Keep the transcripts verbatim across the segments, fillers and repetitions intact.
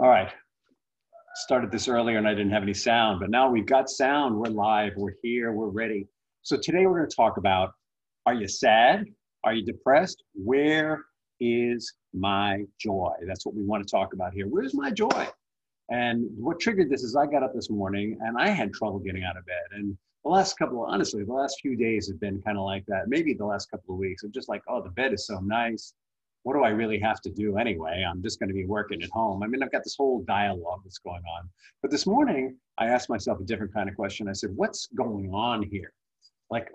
All right, started this earlier and I didn't have any sound, but now we've got sound. We're live, we're here, we're ready. So today we're going to talk about, are you sad? Are you depressed? Where is my joy? That's what we want to talk about here. Where's my joy? And what triggered this is I got up this morning and I had trouble getting out of bed. And the last couple of, honestly, the last few days have been kind of like that. Maybe the last couple of weeks, I'm just like, oh, the bed is so nice. What do I really have to do anyway? I'm just going to be working at home. I mean, I've got this whole dialogue that's going on. But this morning, I asked myself a different kind of question. I said, what's going on here? Like,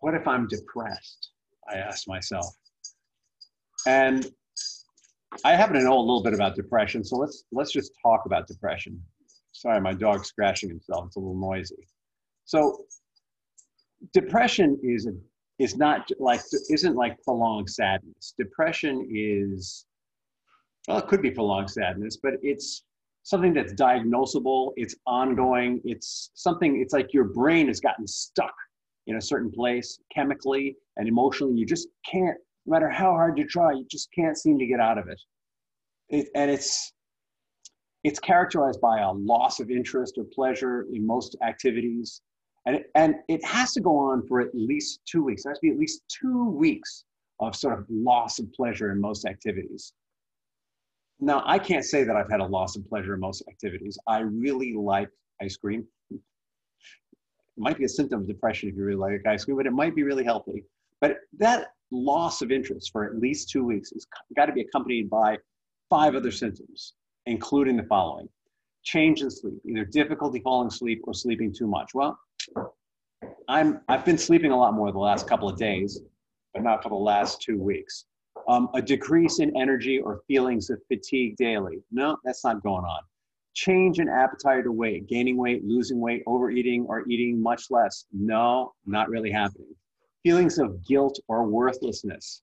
what if I'm depressed? I asked myself. And I happen to know a little bit about depression, so let's, let's just talk about depression. Sorry, my dog's scratching himself. It's a little noisy. So depression is a Is not like, isn't like prolonged sadness. Depression is, well, it could be prolonged sadness, but it's something that's diagnosable, it's ongoing, it's something, it's like your brain has gotten stuck in a certain place chemically and emotionally. You just can't, no matter how hard you try, you just can't seem to get out of it. it and it's, it's characterized by a loss of interest or pleasure in most activities. And, and it has to go on for at least two weeks. There has to be at least two weeks of sort of loss of pleasure in most activities. Now, I can't say that I've had a loss of pleasure in most activities. I really like ice cream. It might be a symptom of depression if you really like ice cream, but it might be really healthy. But that loss of interest for at least two weeks has got to be accompanied by five other symptoms, including the following. Change in sleep, either difficulty falling asleep or sleeping too much. Well, I'm, I've been sleeping a lot more the last couple of days, but not for the last two weeks. Um, a decrease in energy or feelings of fatigue daily. No, that's not going on. Change in appetite or weight, gaining weight, losing weight, overeating or eating much less. No, not really happening. Feelings of guilt or worthlessness.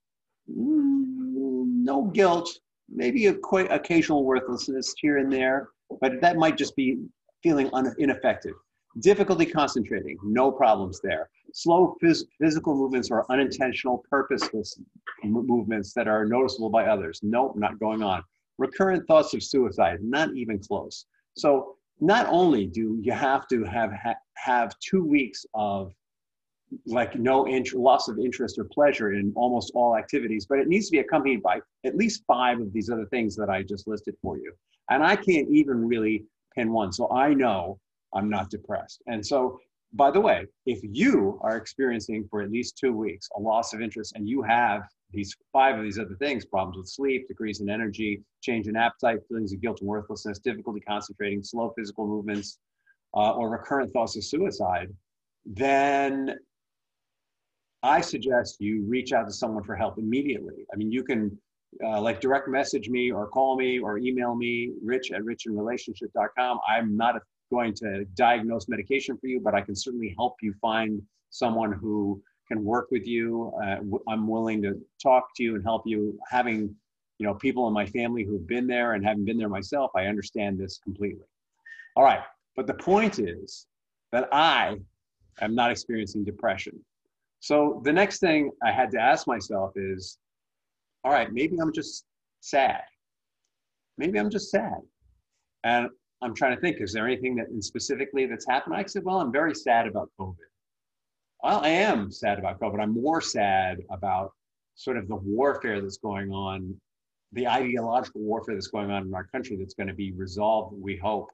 Mm, no guilt, maybe a quite occasional worthlessness here and there, but that might just be feeling un- ineffective. Difficulty concentrating, no problems there. Slow phys physical movements or unintentional, purposeless movements that are noticeable by others. Nope, not going on. Recurrent thoughts of suicide, not even close. So not only do you have to have ha have two weeks of like no int loss of interest or pleasure in almost all activities, but it needs to be accompanied by at least five of these other things that I just listed for you. And I can't even really pin one, so I know I'm not depressed. And so, by the way, if you are experiencing for at least two weeks a loss of interest and you have these five of these other things, problems with sleep, decrease in energy, change in appetite, feelings of guilt and worthlessness, difficulty concentrating, slow physical movements, uh, or recurrent thoughts of suicide, then I suggest you reach out to someone for help immediately. I mean, you can Uh, like direct message me or call me or email me, rich at rich in relationship dot com. I'm not going to diagnose medication for you, but I can certainly help you find someone who can work with you. Uh, w I'm willing to talk to you and help you. Having, you know, people in my family who've been there and haven't been there myself, I understand this completely. All right. But the point is that I am not experiencing depression. So the next thing I had to ask myself is, all right, maybe I'm just sad. Maybe I'm just sad. And I'm trying to think, is there anything that specifically that's happened? I said, well, I'm very sad about COVID. Well, I am sad about COVID. I'm more sad about sort of the warfare that's going on, the ideological warfare that's going on in our country that's going to be resolved, we hope.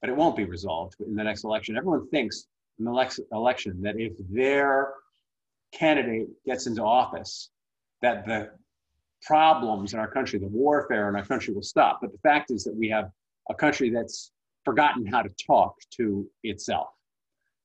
But it won't be resolved in the next election. Everyone thinks in the election that if their candidate gets into office, that the problems in our country, the warfare in our country will stop. But the fact is that we have a country that's forgotten how to talk to itself.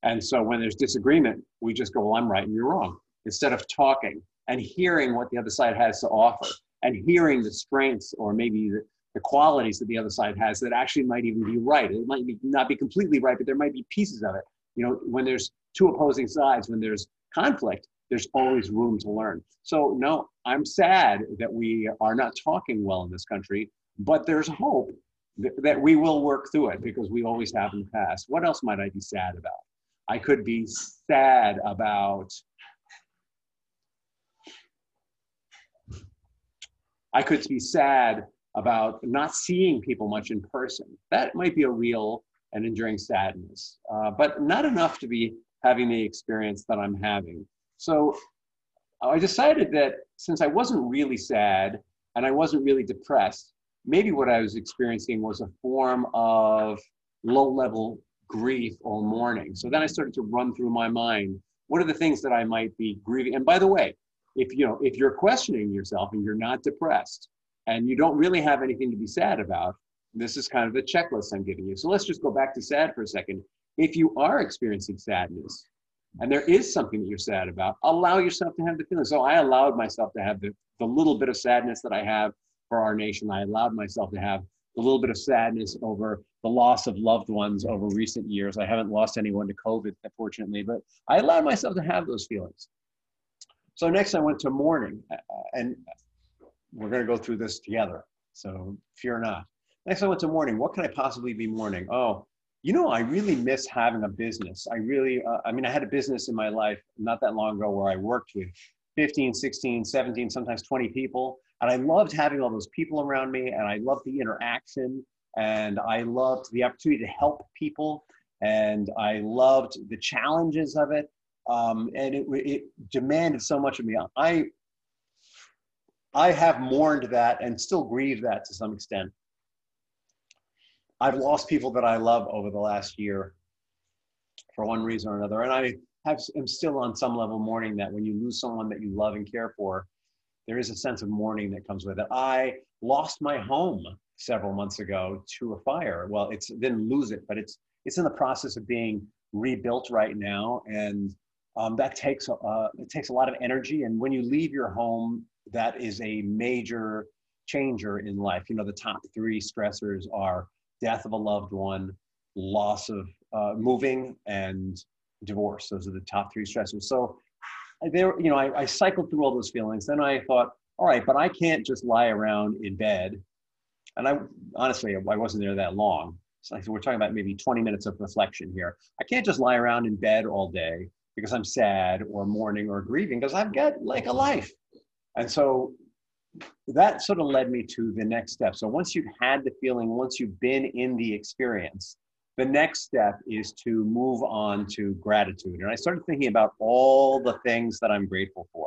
And so when there's disagreement, we just go, well, I'm right and you're wrong. Instead of talking and hearing what the other side has to offer and hearing the strengths or maybe the, the qualities that the other side has that actually might even be right. It might be, not be completely right, but there might be pieces of it. You know, when there's two opposing sides, when there's conflict, there's always room to learn. So no, I'm sad that we are not talking well in this country, but there's hope th that we will work through it because we always have in the past. What else might I be sad about? I could be sad about, I could be sad about not seeing people much in person. That might be a real and enduring sadness, uh, but not enough to be having the experience that I'm having. So I decided that since I wasn't really sad and I wasn't really depressed, maybe what I was experiencing was a form of low-level grief or mourning. So then I started to run through my mind, what are the things that I might be grieving? And by the way, if, you know, if you're questioning yourself and you're not depressed and you don't really have anything to be sad about, this is kind of a checklist I'm giving you. So let's just go back to sad for a second. If you are experiencing sadness and there is something that you're sad about, allow yourself to have the feeling. So I allowed myself to have the, the little bit of sadness that I have for our nation. I allowed myself to have a little bit of sadness over the loss of loved ones over recent years. I haven't lost anyone to COVID, fortunately, but I allowed myself to have those feelings. So next I went to mourning, and we're gonna go through this together, so fear not. Next I went to mourning. What can I possibly be mourning? Oh, you know, I really miss having a business. I really, uh, I mean, I had a business in my life not that long ago where I worked with fifteen, sixteen, seventeen, sometimes twenty people. And I loved having all those people around me, and I loved the interaction, and I loved the opportunity to help people, and I loved the challenges of it. Um, and it, it demanded so much of me. I, I have mourned that and still grieve that to some extent. I've lost people that I love over the last year for one reason or another. And I have, am still on some level mourning that when you lose someone that you love and care for, there is a sense of mourning that comes with it. I lost my home several months ago to a fire. Well, it's didn't lose it, but it's, it's in the process of being rebuilt right now. And um, that takes, uh, it takes a lot of energy. And when you leave your home, that is a major changer in life. You know, the top three stressors are death of a loved one, loss of uh, moving, and divorce. Those are the top three stressors. So there, you know, I, I cycled through all those feelings. Then I thought, all right, but I can't just lie around in bed. And I honestly, I wasn't there that long. So we're talking about maybe twenty minutes of reflection here. I can't just lie around in bed all day because I'm sad or mourning or grieving, because I've got like a life. And so that sort of led me to the next step. So once you've had the feeling, once you've been in the experience, the next step is to move on to gratitude. And I started thinking about all the things that I'm grateful for.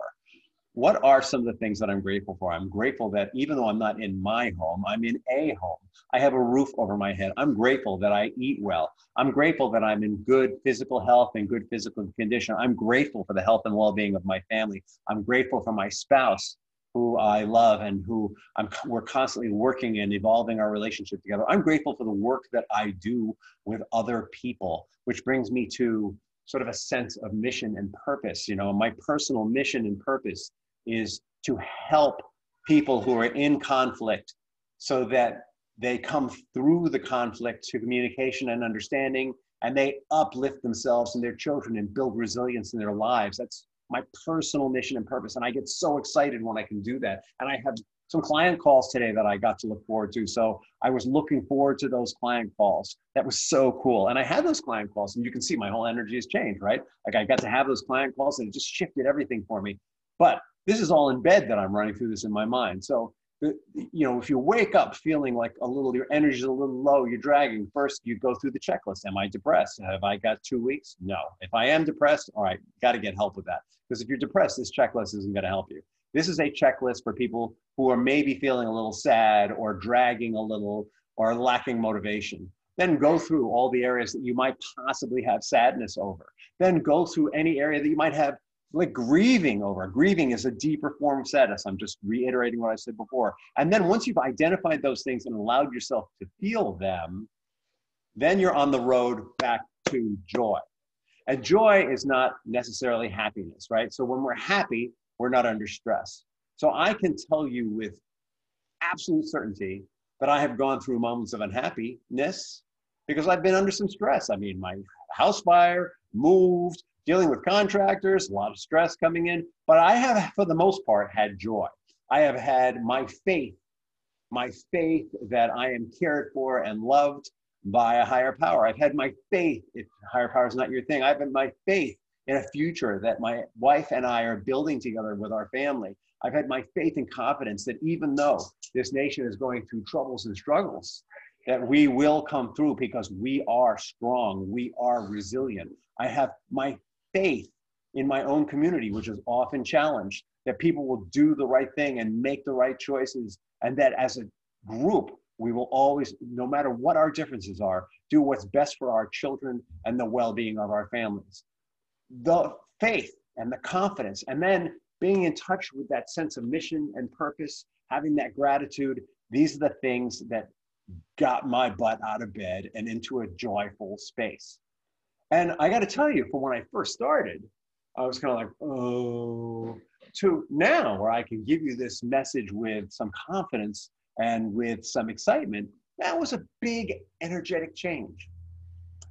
What are some of the things that I'm grateful for? I'm grateful that even though I'm not in my home, I'm in a home. I have a roof over my head. I'm grateful that I eat well. I'm grateful that I'm in good physical health and good physical condition. I'm grateful for the health and well-being of my family. I'm grateful for my spouse, who I love and who I'm, we're constantly working and evolving our relationship together. I'm grateful for the work that I do with other people, which brings me to sort of a sense of mission and purpose. You know, my personal mission and purpose is to help people who are in conflict so that they come through the conflict to communication and understanding, and they uplift themselves and their children and build resilience in their lives. That's my personal mission and purpose. And I get so excited when I can do that. And I have some client calls today that I got to look forward to. So I was looking forward to those client calls. That was so cool. And I had those client calls, and you can see my whole energy has changed, right? Like I got to have those client calls, and it just shifted everything for me. But this is all in bed that I'm running through this in my mind. So, you know, if you wake up feeling like a little, your energy is a little low, you're dragging, first you go through the checklist. Am I depressed? Have I got two weeks? No. If I am depressed, all right, got to get help with that. Because if you're depressed, this checklist isn't going to help you. This is a checklist for people who are maybe feeling a little sad or dragging a little or lacking motivation. Then go through all the areas that you might possibly have sadness over. Then go through any area that you might have like grieving over. Grieving is a deeper form of sadness. I'm just reiterating what I said before. And then once you've identified those things and allowed yourself to feel them, then you're on the road back to joy. And joy is not necessarily happiness, right? So when we're happy, we're not under stress. So I can tell you with absolute certainty that I have gone through moments of unhappiness because I've been under some stress. I mean, my house fire, moved, dealing with contractors, a lot of stress coming in, but I have, for the most part, had joy. I have had my faith, my faith that I am cared for and loved by a higher power. I've had my faith, if higher power is not your thing, I've had my faith in a future that my wife and I are building together with our family. I've had my faith and confidence that even though this nation is going through troubles and struggles, that we will come through because we are strong, we are resilient. I have my faith in my own community, which is often challenged, that people will do the right thing and make the right choices, and that as a group, we will always, no matter what our differences are, do what's best for our children and the well-being of our families. The faith and the confidence, and then being in touch with that sense of mission and purpose, having that gratitude, these are the things that got my butt out of bed and into a joyful space. And I got to tell you, from when I first started, I was kind of like, oh, to now where I can give you this message with some confidence and with some excitement, that was a big energetic change.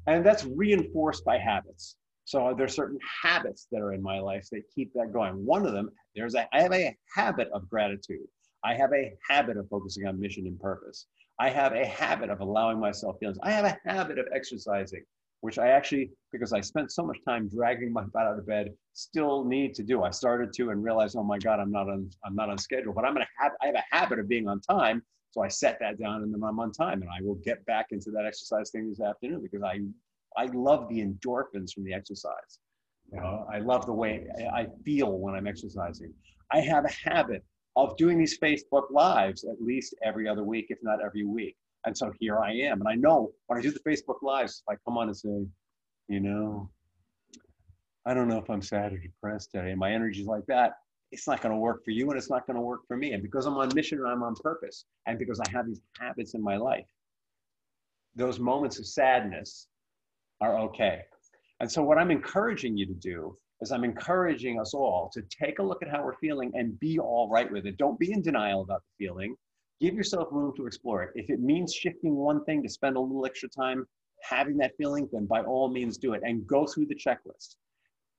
And that's reinforced by habits. So there's certain habits that are in my life that keep that going. One of them, there's a, I have a habit of gratitude. I have a habit of focusing on mission and purpose. I have a habit of allowing myself feelings. I have a habit of exercising, which I actually, because I spent so much time dragging my butt out of bed, still need to do. I started to and realized, oh my God, I'm not on, I'm not on schedule, but I'm gonna have, I have a habit of being on time. So I set that down and then I'm on time, and I will get back into that exercise thing this afternoon because I, I love the endorphins from the exercise. You know, I love the way I feel when I'm exercising. I have a habit of doing these Facebook Lives at least every other week, if not every week. And so here I am. And I know when I do the Facebook Lives, if I come on and say, you know, I don't know if I'm sad or depressed today, and my energy's like that, it's not gonna work for you and it's not gonna work for me. And because I'm on mission and I'm on purpose, and because I have these habits in my life, those moments of sadness are okay. And so what I'm encouraging you to do is I'm encouraging us all to take a look at how we're feeling and be all right with it. Don't be in denial about the feeling. Give yourself room to explore it. If it means shifting one thing to spend a little extra time having that feeling, then by all means do it, and go through the checklist.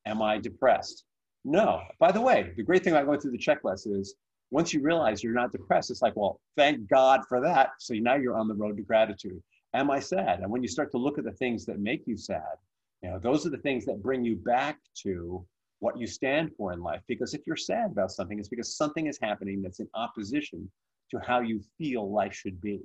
Am I depressed? No. By the way, the great thing about going through the checklist is once you realize you're not depressed, it's like, well, thank God for that. So now you're on the road to gratitude. Am I sad? And when you start to look at the things that make you sad, you know, those are the things that bring you back to what you stand for in life. Because if you're sad about something, it's because something is happening that's in opposition to how you feel life should be,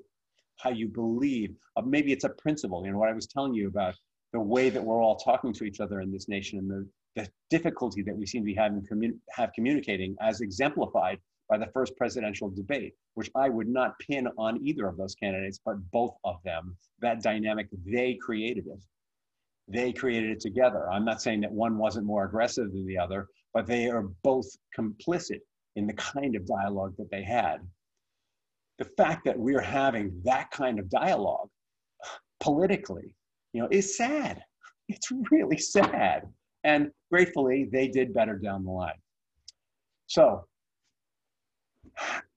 how you believe. Uh, maybe it's a principle, you know, what I was telling you about the way that we're all talking to each other in this nation and the, the difficulty that we seem to be having commun- have communicating, as exemplified by the first presidential debate, which I would not pin on either of those candidates, but both of them, that dynamic, they created it. They created it together. I'm not saying that one wasn't more aggressive than the other, but they are both complicit in the kind of dialogue that they had. The fact that we're having that kind of dialogue politically, you know, is sad. It's really sad. And gratefully, they did better down the line. So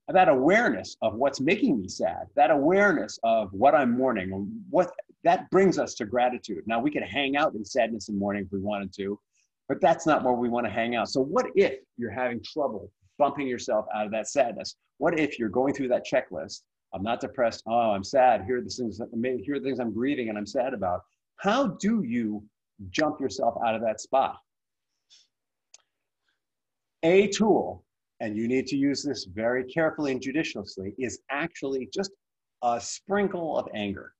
that awareness of what's making me sad, that awareness of what I'm mourning, what that brings us to gratitude. Now, we could hang out in sadness and mourning if we wanted to, but that's not where we want to hang out. So what if you're having trouble bumping yourself out of that sadness? What if you're going through that checklist? I'm not depressed. Oh, I'm sad. Here are the things, here are the things I'm grieving and I'm sad about. How do you jump yourself out of that spot? A tool, and you need to use this very carefully and judiciously, is actually just a sprinkle of anger.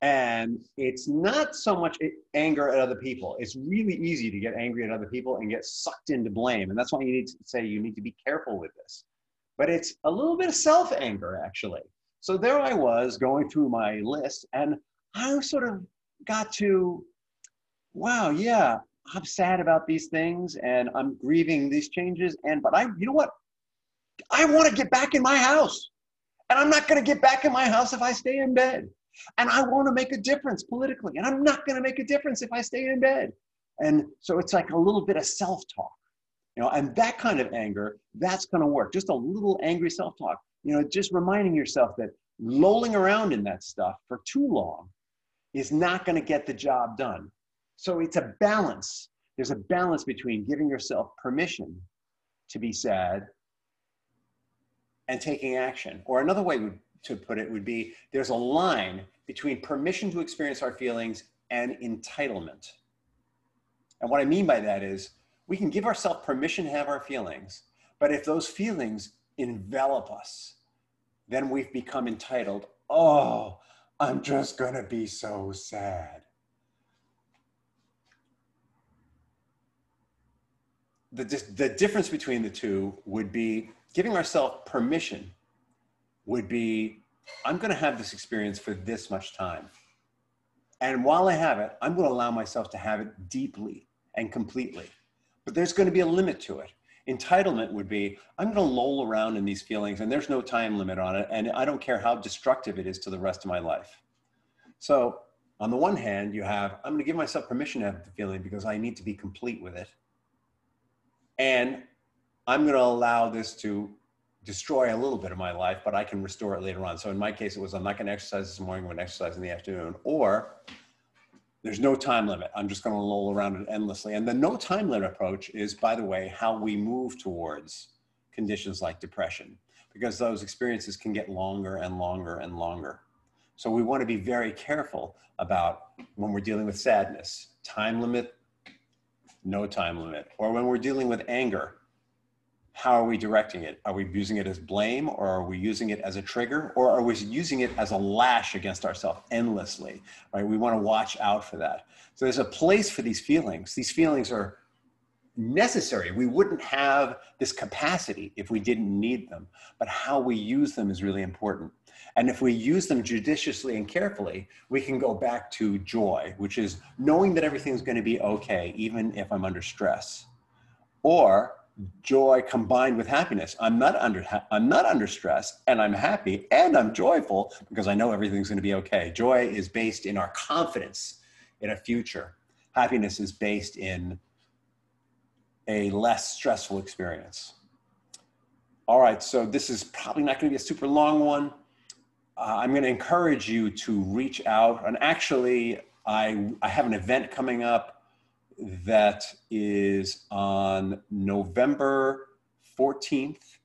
And it's not so much anger at other people. It's really easy to get angry at other people and get sucked into blame. And that's why you need to say you need to be careful with this. But it's a little bit of self-anger, actually. So there I was going through my list, and I sort of got to, wow, yeah, I'm sad about these things and I'm grieving these changes. And, but I, you know what? I want to get back in my house, and I'm not going to get back in my house if I stay in bed. And I want to make a difference politically, and I'm not going to make a difference if I stay in bed. And so it's like a little bit of self-talk, you know, and that kind of anger, that's going to work. Just a little angry self-talk, you know, just reminding yourself that lolling around in that stuff for too long is not going to get the job done. So it's a balance. There's a balance between giving yourself permission to be sad and taking action. Or another way would to put it would be, there's a line between permission to experience our feelings and entitlement. And what I mean by that is, we can give ourselves permission to have our feelings, But if those feelings envelop us, then we've become entitled. Oh, I'm just gonna be so sad. The, the difference between the two would be giving ourselves permission would be, I'm gonna have this experience for this much time. And while I have it, I'm gonna allow myself to have it deeply and completely. But there's gonna be a limit to it. Entitlement would be, I'm gonna loll around in these feelings and there's no time limit on it. And I don't care how destructive it is to the rest of my life. So on the one hand, you have, I'm gonna give myself permission to have the feeling because I need to be complete with it. And I'm gonna allow this to destroy a little bit of my life, but I can restore it later on. So in my case, it was, I'm not gonna exercise this morning, I'm gonna exercise in the afternoon, or there's no time limit. I'm just gonna loll around it endlessly. And the no time limit approach is, by the way, how we move towards conditions like depression, because those experiences can get longer and longer and longer. So we wanna be very careful about when we're dealing with sadness, time limit, no time limit, or when we're dealing with anger, how are we directing it? Are we using it as blame, or are we using it as a trigger, or are we using it as a lash against ourselves endlessly, right? We want to watch out for that. So there's a place for these feelings. These feelings are necessary. We wouldn't have this capacity if we didn't need them, but how we use them is really important. And if we use them judiciously and carefully, we can go back to joy, which is knowing that everything's going to be okay, even if I'm under stress, or joy combined with happiness. I'm not under, I'm not under stress, and I'm happy, and I'm joyful because I know everything's going to be okay. Joy is based in our confidence in a future. Happiness is based in a less stressful experience. All right, so this is probably not going to be a super long one. Uh, I'm going to encourage you to reach out. And actually, I, I have an event coming up that is on November fourteenth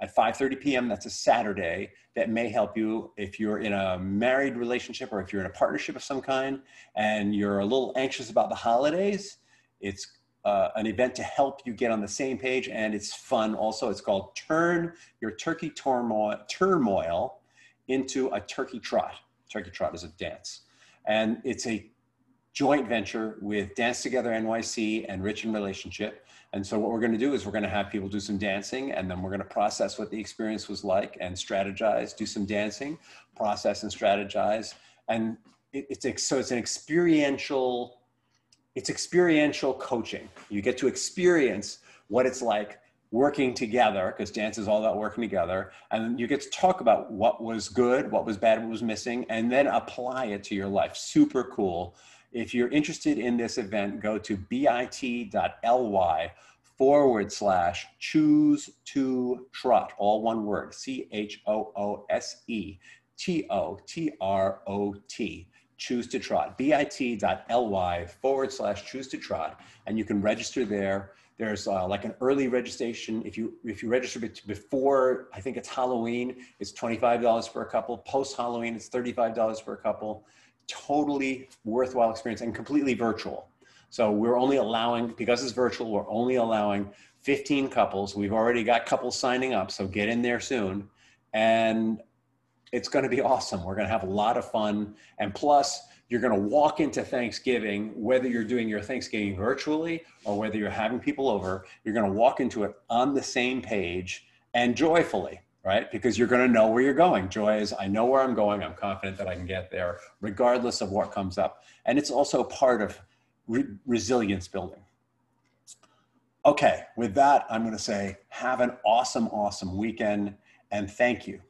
at five thirty p m That's a Saturday. That may help you if you're in a married relationship or if you're in a partnership of some kind and you're a little anxious about the holidays. It's uh, an event to help you get on the same page, and it's fun also. It's called Turn Your Turkey Turmoil, turmoil into a turkey trot. Turkey trot is a dance. And it's a joint venture with Dance Together N Y C and Rich in Relationship. And so what we're gonna do is we're gonna have people do some dancing, and then we're gonna process what the experience was like and strategize, do some dancing, process and strategize. And it, it's so it's an experiential, it's experiential coaching. You get to experience what it's like working together, because dance is all about working together, and you get to talk about what was good, what was bad, what was missing, and then apply it to your life. Super cool. If you're interested in this event, go to bit.ly forward slash choose to trot, all one word, C H O O S E T O T R O T. Choose to Trot, bit.ly forward slash choose to trot, and you can register there. There's uh, like an early registration. If you if you register before, I think it's Halloween, it's twenty-five dollars for a couple. Post-Halloween, it's thirty-five dollars for a couple. Totally worthwhile experience, and completely virtual. So we're only allowing, because it's virtual, we're only allowing fifteen couples. We've already got couples signing up, so get in there soon. And it's going to be awesome. We're going to have a lot of fun. And plus, you're going to walk into Thanksgiving, whether you're doing your Thanksgiving virtually or whether you're having people over, you're going to walk into it on the same page and joyfully, right? Because you're going to know where you're going. Joy is, I know where I'm going. I'm confident that I can get there regardless of what comes up. And it's also part of re resilience building. Okay, with that, I'm going to say, have an awesome, awesome weekend, and thank you.